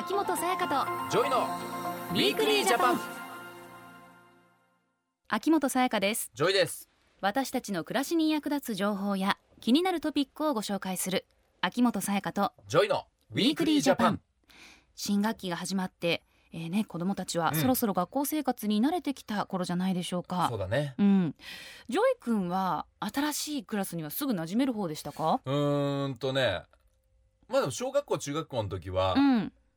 秋元才加とジョイのウィークリージャパン。秋元才加です。ジョイです。私たちの暮らしに役立つ情報や気になるトピックをご紹介する秋元才加とジョイのウィークリージャパン。新学期が始まって子どもたちはそろそろ学校生活に慣れてきた頃じゃないでしょうか。そうだね、うん、ジョイ君は新しいクラスにはすぐ馴染める方でしたか？まあでも小学校中学校の時は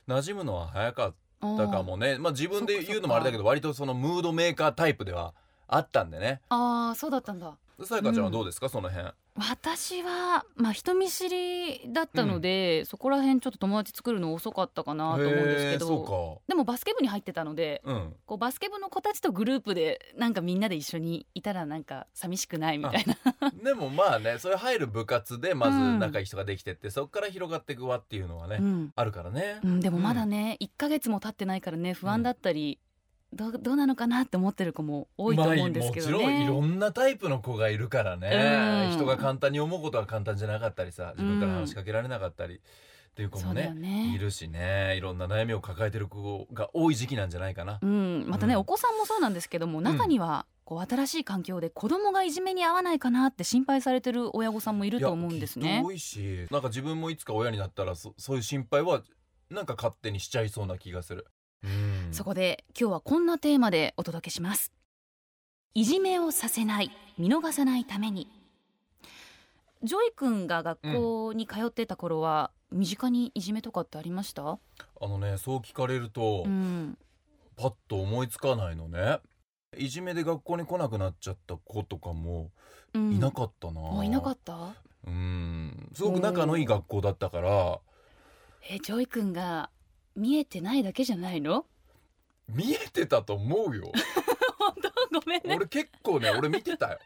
馴染むのは早かったかもね、まあ、自分で言うのもあれだけど割とそのムードメーカータイプではあったんでね。ああ、そうだったんだ。さやかちゃんはどうですか、その辺。私は、人見知りだったので、そこら辺ちょっと友達作るの遅かったかなと思うんですけど、そうか。でもバスケ部に入ってたので、こうバスケ部の子たちとグループでなんかみんなで一緒にいたらなんか寂しくないみたいな。でもまあね、それ入る部活でまず仲いい人ができてって、そこから広がっていくわっていうのはね、あるからね、でもまだね、1ヶ月も経ってないからね、不安だったり、どうなのかなって思ってる子も多いと思うんですけどね、もちろんいろんなタイプの子がいるからね、人が簡単に思うことは簡単じゃなかったりさ、自分から話しかけられなかったりっていう子も ねいるしね、いろんな悩みを抱えてる子が多い時期なんじゃないかな、またね、お子さんもそうなんですけども、中にはこう新しい環境で子供がいじめに合わないかなって心配されてる親御さんもいると思うんですね。いや、多いし、なんか自分もいつか親になったら そういう心配はなんか勝手にしちゃいそうな気がする。そこで今日はこんなテーマでお届けします。いじめをさせない、見逃さないために。ジョイ君が学校に通ってた頃は、身近にいじめとかってありました？そう聞かれると、パッと思いつかないのね。いじめで学校に来なくなっちゃった子とかもいなかったな、いなかった。すごく仲のいい学校だったから。ジョイ君が見えてないだけじゃないの？見えてたと思うよ。本当？ごめんね。俺結構ね、見てたよ。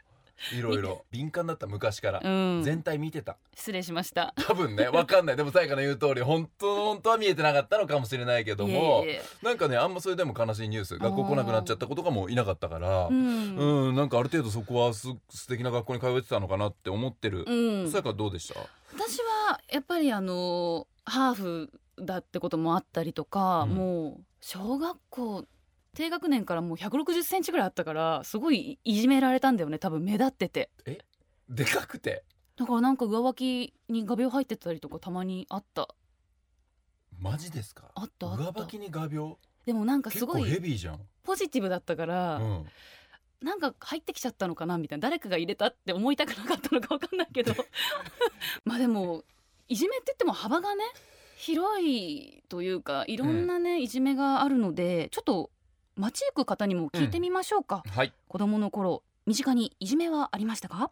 いろいろ敏感だった昔から、全体見てた。失礼しました。多分ね、わかんない。でもさやかの言う通り、本当は見えてなかったのかもしれないけども、なんかね、あんまそれでも悲しいニュース、学校来なくなっちゃった子とかもいなかったから、なんかある程度そこは素敵な学校に通ってたのかなって思ってる。さやかどうでした？私はやっぱりハーフだってこともあったりとか、もう小学校低学年からもう160センチぐらいあったから、すごいいじめられたんだよね、多分目立ってて。でかくて、だからなんか上脇に画鋲入ってたりとかたまにあった。マジですか？あった。上脇に画鋲。でもなんかすごい結構ヘビーじゃん。ポジティブだったから、なんか入ってきちゃったのかなみたいな、誰かが入れたって思いたくなかったのか分かんないけどまあでもいじめって言っても幅がね広いというか、いろんなね、いじめがあるので、ちょっと街行く方にも聞いてみましょうか、はい、子どもの頃身近にいじめはありましたか？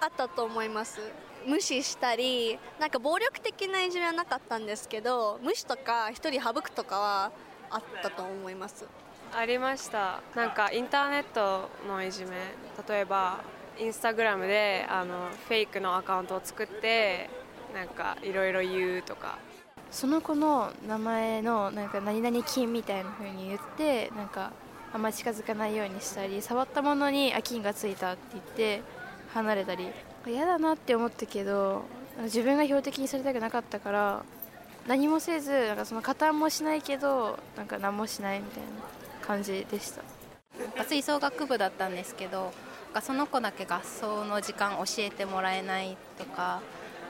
あったと思います。無視したり、なんか暴力的ないじめはなかったんですけど、無視とか一人省くとかはあったと思います。ありました。なんかインターネットのいじめ、例えばインスタグラムでフェイクのアカウントを作ってなんかいろいろ言うとか、その子の名前のなんか何々菌みたいな風に言って、なんかあんまり近づかないようにしたり、触ったものに菌がついたって言って離れたり、嫌だなって思ったけど自分が標的にされたくなかったから何もせず、なんかその加担もしないけどなんか何もしないみたいな感じでした。吹奏楽部だったんですけど、その子だけ合奏の時間教えてもらえないとか、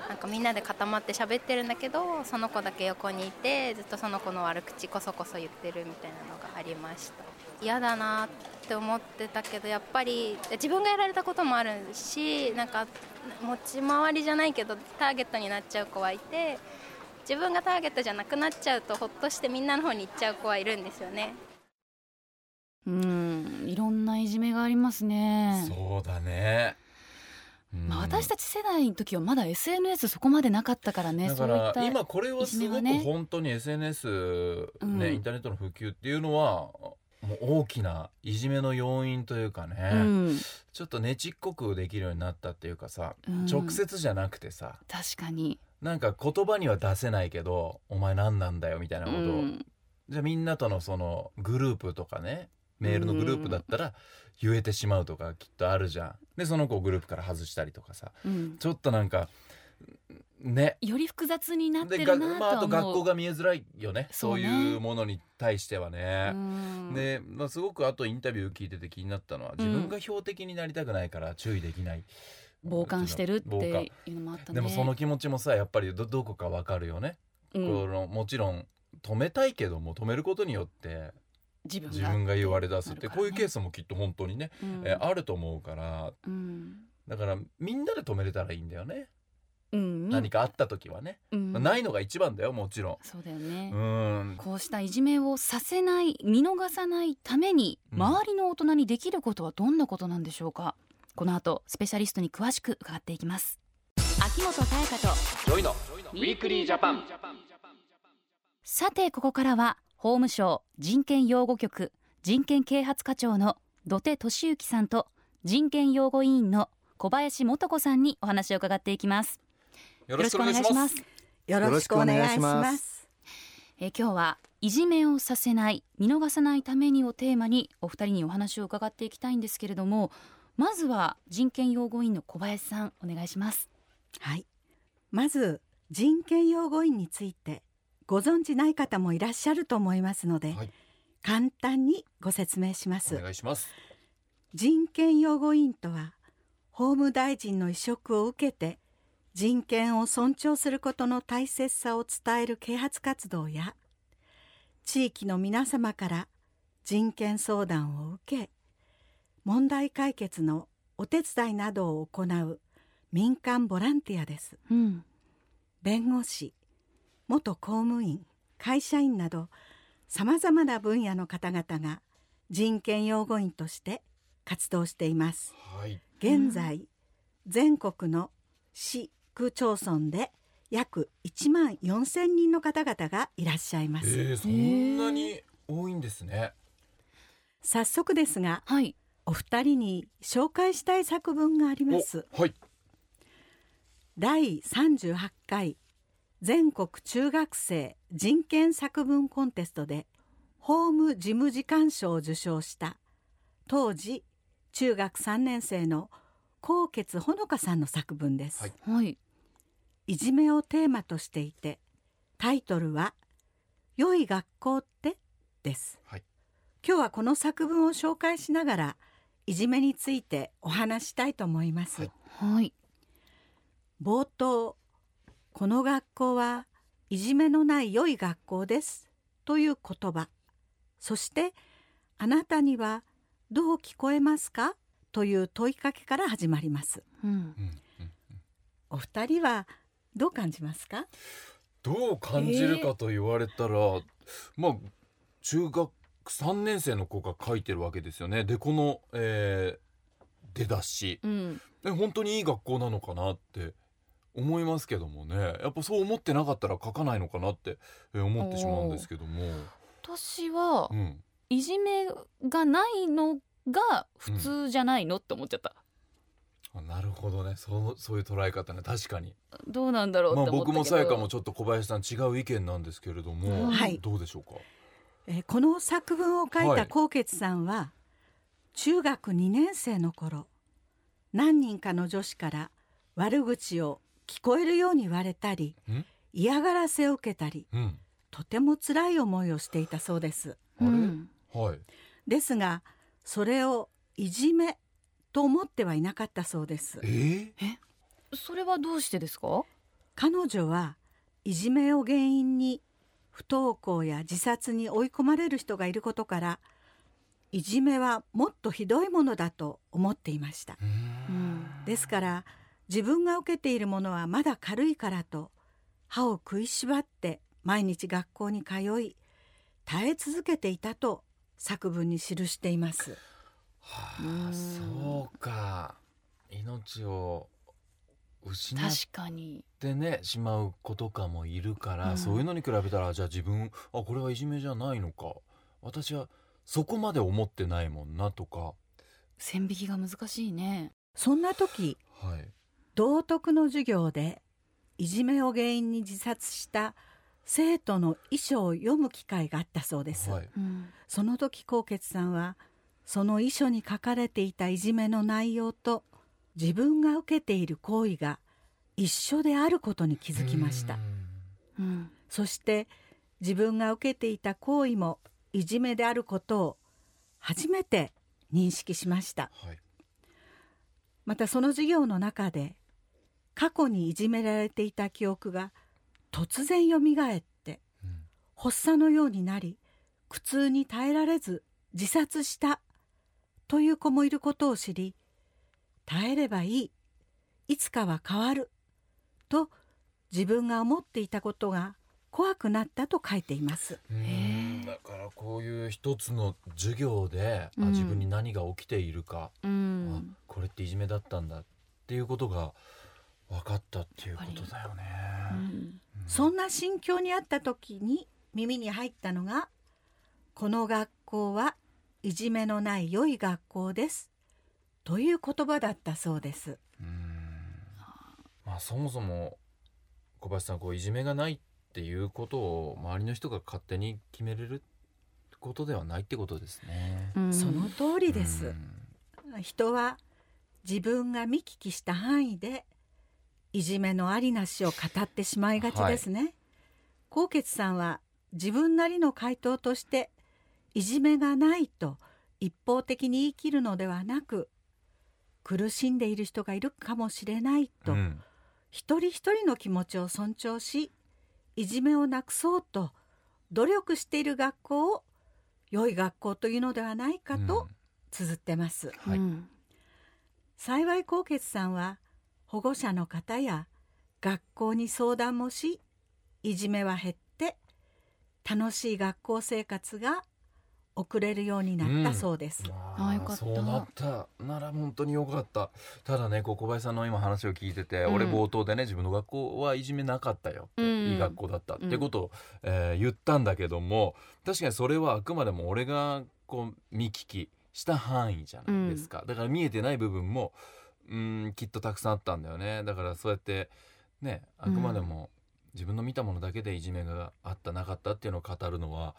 なんかみんなで固まって喋ってるんだけど、その子だけ横にいてずっとその子の悪口こそこそ言ってるみたいなのがありました。嫌だなって思ってたけど、やっぱり自分がやられたこともあるし、なんか持ち回りじゃないけどターゲットになっちゃう子はいて、自分がターゲットじゃなくなっちゃうとほっとしてみんなの方に行っちゃう子はいるんですよね。いろんないじめがありますね。そうだね。私たち世代の時はまだ SNS そこまでなかったからね。だからそういった今これはすごく本当に SNS、インターネットの普及っていうのはもう大きないじめの要因というかね、ちょっとねちっこくできるようになったっていうかさ、直接じゃなくてさ、確かになんか言葉には出せないけど、お前何なんだよみたいなことを、じゃあみんなとのそのグループとかね、メールのグループだったら言えてしまうとかきっとあるじゃん。でその子をグループから外したりとかさ、ちょっとなんかね、より複雑になってるなと思う、まあ、あと学校が見えづらいよね、そういうものに対してはね。で、まあ、すごくあとインタビュー聞いてて気になったのは、自分が標的になりたくないから注意できない、傍観してるっていうのもあったね。でもその気持ちもさ、やっぱり どこか分かるよね、このもちろん止めたいけども止めることによって自分が言われ出すって、ね、こういうケースもきっと本当にね、あると思うから、だからみんなで止めれたらいいんだよね、何かあった時はね、ないのが一番だよ、もちろん。そうだよね、こうしたいじめをさせない、見逃さないために周りの大人にできることはどんなことなんでしょうか。この後スペシャリストに詳しく伺っていきます。秋元彩香とジョイのウィークリージャパン。さてここからは法務省人権擁護局人権啓発課長の土手俊之さんと人権擁護委員の小林素子さんにお話を伺っていきます。よろしくお願いします。よろしくお願いします。今日はいじめをさせない、見逃さないためにをテーマにお二人にお話を伺っていきたいんですけれども、まずは人権擁護委員の小林さん、お願いします。はい、まず人権擁護委員についてご存じない方もいらっしゃると思いますので、はい、簡単にご説明します。お願いします。人権擁護委員とは、法務大臣の委嘱を受けて人権を尊重することの大切さを伝える啓発活動や、地域の皆様から人権相談を受け問題解決のお手伝いなどを行う民間ボランティアです、弁護士、元公務員、会社員などさまざまな分野の方々が人権擁護員として活動しています、現在、全国の市区町村で約14,000人の方々がいらっしゃいます。そんなに多いんですね。早速ですが、お二人に紹介したい作文があります、第38回全国中学生人権作文コンテストで法務事務次官賞を受賞した当時中学3年生の纐纈ほのかさんの作文です、いじめをテーマとしていて、タイトルは良い学校ってです、今日はこの作文を紹介しながらいじめについてお話したいと思います、冒頭、この学校はいじめのない良い学校ですという言葉、そしてあなたにはどう聞こえますかという問いかけから始まります、お二人はどう感じますか？どう感じるかと言われたら、まあ中学3年生の子が書いてるわけですよね。でこの、出だし、本当にいい学校なのかなって思いますけどもね。やっぱそう思ってなかったら書かないのかなって思ってしまうんですけども、私は、いじめがないのが普通じゃないのって思っちゃった、なるほどね。そういう捉え方ね、確かに。どうなんだろうって思ったけど、僕もさやかもちょっと小林さん違う意見なんですけれども、どうでしょうか。この作文を書いた纐纈さんは、中学2年生の頃、何人かの女子から悪口を聞こえるように言われたり、嫌がらせを受けたり、とても辛い思いをしていたそうです、ですがそれをいじめと思ってはいなかったそうです、それはどうしてですか？彼女はいじめを原因に不登校や自殺に追い込まれる人がいることから、いじめはもっとひどいものだと思っていました。ですから自分が受けているものはまだ軽いからと歯を食いしばって毎日学校に通い耐え続けていたと作文に記しています、そうか、命を失って、しまう子とかもいるから、そういうのに比べたら、じゃあ自分、これはいじめじゃないのか、私はそこまで思ってないもんなとか、線引きが難しいね。そんな時、道徳の授業でいじめを原因に自殺した生徒の遺書を読む機会があったそうです、その時纐纈さんはその遺書に書かれていたいじめの内容と自分が受けている行為が一緒であることに気づきました。うん、そして自分が受けていた行為もいじめであることを初めて認識しました、はい、またその授業の中で過去にいじめられていた記憶が突然よみがえって、うん、発作のようになり苦痛に耐えられず自殺したという子もいることを知り、耐えればいい、いつかは変わると自分が思っていたことが怖くなったと書いています。だからこういう一つの授業で、あ、自分に何が起きているか、うん、これっていじめだったんだっていうことが分かったっていうことだよね、うんうん、そんな心境にあった時に耳に入ったのが、この学校はいじめのない良い学校ですという言葉だったそうです。うん、まあ、そもそも小林さん、こういじめがないっていうことを周りの人が勝手に決めれることではないってことですね、うん、その通りです、うん、人は自分が見聞きした範囲でいじめのありなしを語ってしまいがちですね。纐纈さんは自分なりの回答として、いじめがないと一方的に言い切るのではなく、苦しんでいる人がいるかもしれないと、うん、一人一人の気持ちを尊重し、いじめをなくそうと努力している学校を良い学校というのではないかと綴ってます、うん、はい、うん、幸い纐纈さんは保護者の方や学校に相談もし、いじめは減って楽しい学校生活が送れるようになったそうです、うん、あ、よかった。そうなったなら本当によかった。ただね、小林さんの今話を聞いてて、うん、俺冒頭でね、自分の学校はいじめなかったよって、うん、いい学校だったってことを、言ったんだけども、確かにそれはあくまでも俺がこう見聞きした範囲じゃないですか、うん、だから見えてない部分もきっとたくさんあったんだよね。だからそうやってね、あくまでも自分の見たものだけでいじめがあったなかったっていうのを語るのは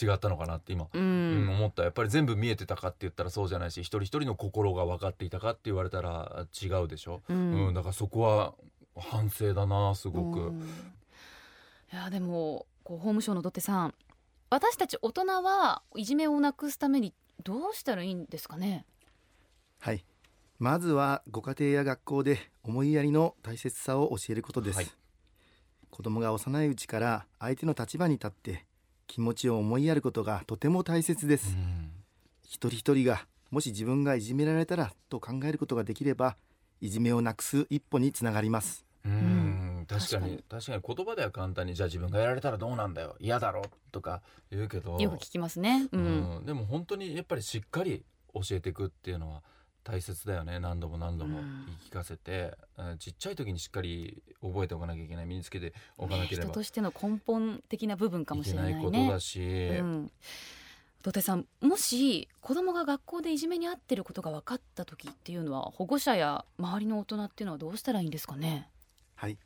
違ったのかなって今、うん、思った。やっぱり全部見えてたかって言ったらそうじゃないし、一人一人の心が分かっていたかって言われたら違うでしょ、うんうん、だからそこは反省だな、すごく、うん、いやでもこう法務省の土手さん、私たち大人はいじめをなくすためにどうしたらいいんですかね。はい、まずはご家庭や学校で思いやりの大切さを教えることです、はい、子供が幼いうちから相手の立場に立って気持ちを思いやることがとても大切です、うん、一人一人がもし自分がいじめられたらと考えることができれば、いじめをなくす一歩につながります、うん、確かに言葉では簡単に、じゃあ自分がやられたらどうなんだよ、嫌だろとか言うけど、よく聞きますね、うんうん、でも本当にやっぱりしっかり教えていくっていうのは大切だよね。何度も何度も言い聞かせて、うん、ちっちゃい時にしっかり覚えておかなきゃいけない、身につけておかなければ、人としての根本的な部分かもしれないね、いけないことだし、うん、土手さん、もし子供が学校でいじめにあってることが分かった時っていうのは、保護者や周りの大人っていうのはどうしたらいいんですかね。はい、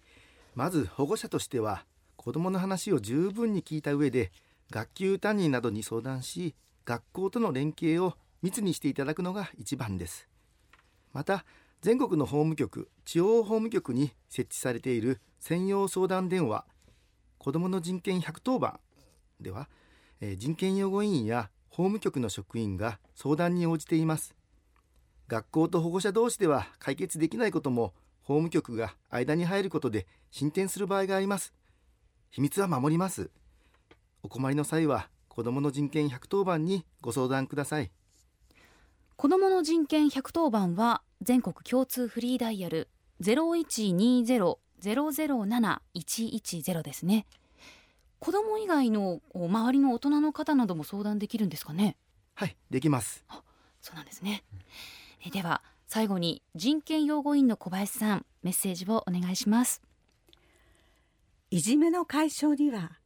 まず保護者としては子供の話を十分に聞いた上で、学級担任などに相談し、学校との連携を密にしていただくのが一番です。また、全国の法務局、地方法務局に設置されている専用相談電話、子どもの人権110番では、人権擁護委員や法務局の職員が相談に応じています。学校と保護者同士では解決できないことも、法務局が間に入ることで進展する場合があります。秘密は守ります。お困りの際は、子どもの人権110番にご相談ください。子どもの人権110番は全国共通フリーダイヤル 0120-007-110 ですね。子ども以外の周りの大人の方なども相談できるんですかね。はい、できます。あ、そうなんですね。では最後に人権擁護委員の小林さん、メッセージをお願いします。いじめの解消には、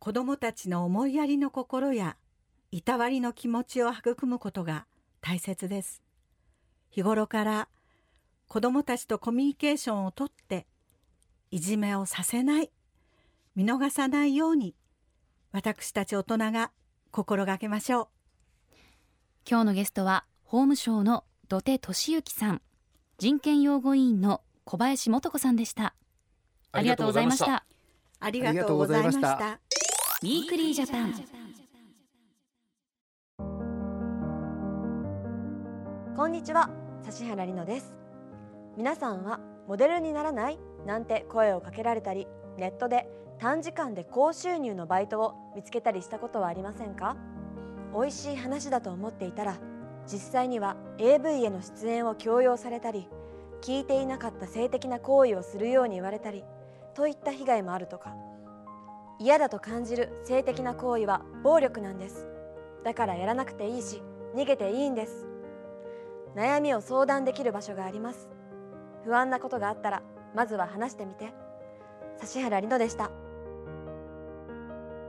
子どもたちの思いやりの心やいたわりの気持ちを育むことが大切です。日頃から子どもたちとコミュニケーションをとって、いじめをさせない、見逃さないように私たち大人が心がけましょう。今日のゲストは法務省の土手俊之さん、人権擁護委員の小林素子さんでした。ありがとうございました。ありがとうございました。Weekly Japan、こんにちは、指原莉乃です。皆さんはモデルにならないなんて声をかけられたり、ネットで短時間で高収入のバイトを見つけたりしたことはありませんか？美味しい話だと思っていたら、実際には AV への出演を強要されたり、聞いていなかった性的な行為をするように言われたりといった被害もあるとか。嫌だと感じる性的な行為は暴力なんです。だからやらなくていいし、逃げていいんです。悩みを相談できる場所があります。不安なことがあったらまずは話してみて。指原莉乃でした。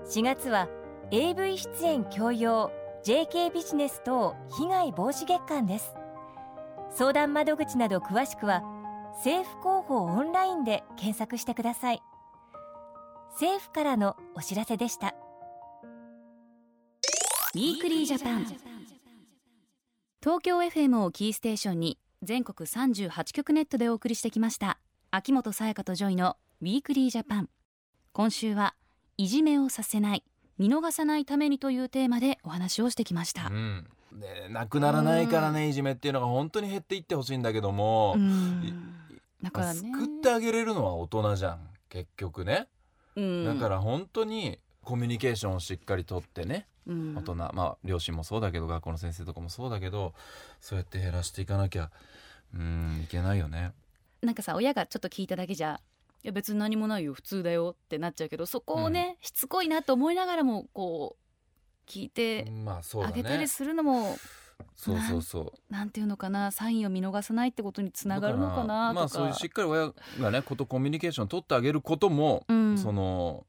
4月は AV 出演強要 JK ビジネス等被害防止月間です。相談窓口など詳しくは政府広報オンラインで検索してください。政府からのお知らせでした。 WEEKLY JAPAN、 東京 FM をキーステーションに全国38局ネットでお送りしてきました、秋元才加とジョイの WEEKLY JAPAN。 今週はいじめをさせない、見逃さないためにというテーマでお話をしてきました。ね、なくならないからね、いじめっていうのが本当に減っていってほしいんだけども、だからね、救ってあげれるのは大人じゃん、結局ね。だから本当にコミュニケーションをしっかりとってね、大人、両親もそうだけど、学校の先生とかもそうだけど、そうやって減らしていかなきゃいけないよね。なんかさ、親がちょっと聞いただけじゃ、いや別に何もないよ、普通だよってなっちゃうけど、そこをね、しつこいなと思いながらもこう聞いてあげたりするのも、なんていうのかな、サインを見逃さないってことにつながるのかなとか、そういうしっかり親がね、コミュニケーション取ってあげることも、その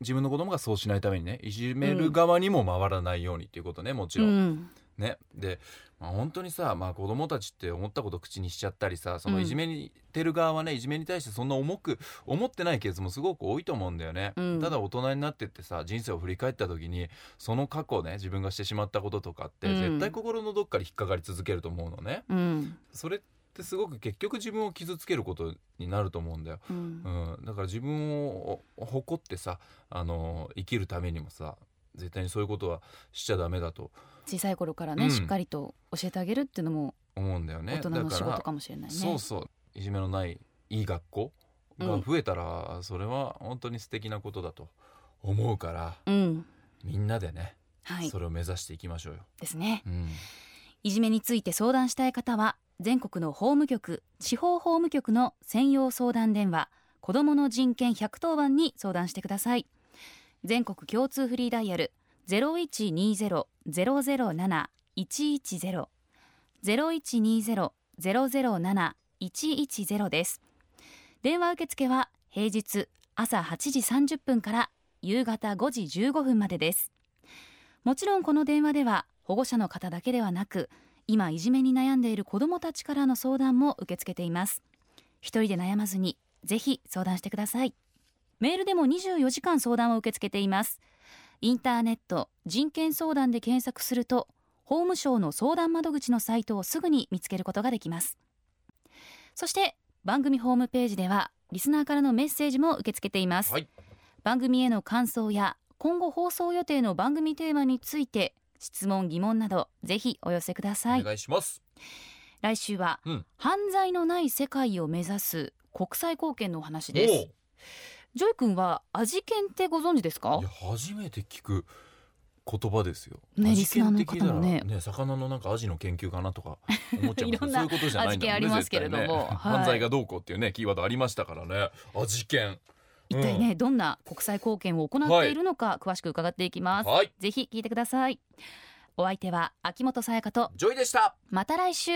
自分の子供がそうしないためにね、いじめる側にも回らないようにっていうことね、もちろん、ね。で、本当にさ、子供たちって思ったこと口にしちゃったりさ、そのいじめにてる側はね、いじめに対してそんな重く思ってないケースもすごく多いと思うんだよね、ただ大人になってってさ、人生を振り返った時にその過去ね、自分がしてしまったこととかって、絶対心のどっかで引っかかり続けると思うのね、それってすごく結局自分を傷つけることになると思うんだよ、だから自分を誇ってさ、生きるためにもさ、絶対にそういうことはしちゃダメだと、小さい頃からね、しっかりと教えてあげるっていうのも思うんだよね。大人の仕事かもしれないね。いじめのないいい学校が増えたら、それは本当に素敵なことだと思うから、みんなでね、それを目指していきましょうよですね、いじめについて相談したい方は、全国の法務局、地方法務局の専用相談電話、子どもの人権110番に相談してください。全国共通フリーダイヤル 0120-007-110 0120-007-110 です。電話受付は平日朝8時30分から夕方5時15分までです。もちろんこの電話では保護者の方だけではなく、今いじめに悩んでいる子どもたちからの相談も受け付けています。一人で悩まずにぜひ相談してください。メールでも24時間相談を受け付けています。インターネット、人権相談で検索すると、法務省の相談窓口のサイトをすぐに見つけることができます。そして番組ホームページではリスナーからのメッセージも受け付けています。はい、番組への感想や今後放送予定の番組テーマについて、質問・疑問などぜひお寄せください。お願いします。来週は、犯罪のない世界を目指す国際貢献のお話です。ジョイ君はアジケンってご存知ですか？いや、初めて聞く言葉ですよ、ね。アジケンって聞いたらね、魚のなんかアジの研究かなとか思っちゃう。いろんなそういうことじゃないんだもんね。アジケンありますけれども、犯罪がどうこうっていうね、キーワードありましたからね。アジケン、一体ね、どんな国際貢献を行っているのか、詳しく伺っていきます、ぜひ聞いてください。お相手は秋元才加とジョイでした。また来週。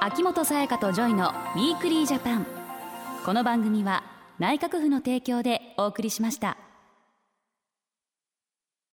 秋元才加とジョイのWEEKLY JAPAN、この番組は内閣府の提供でお送りしました。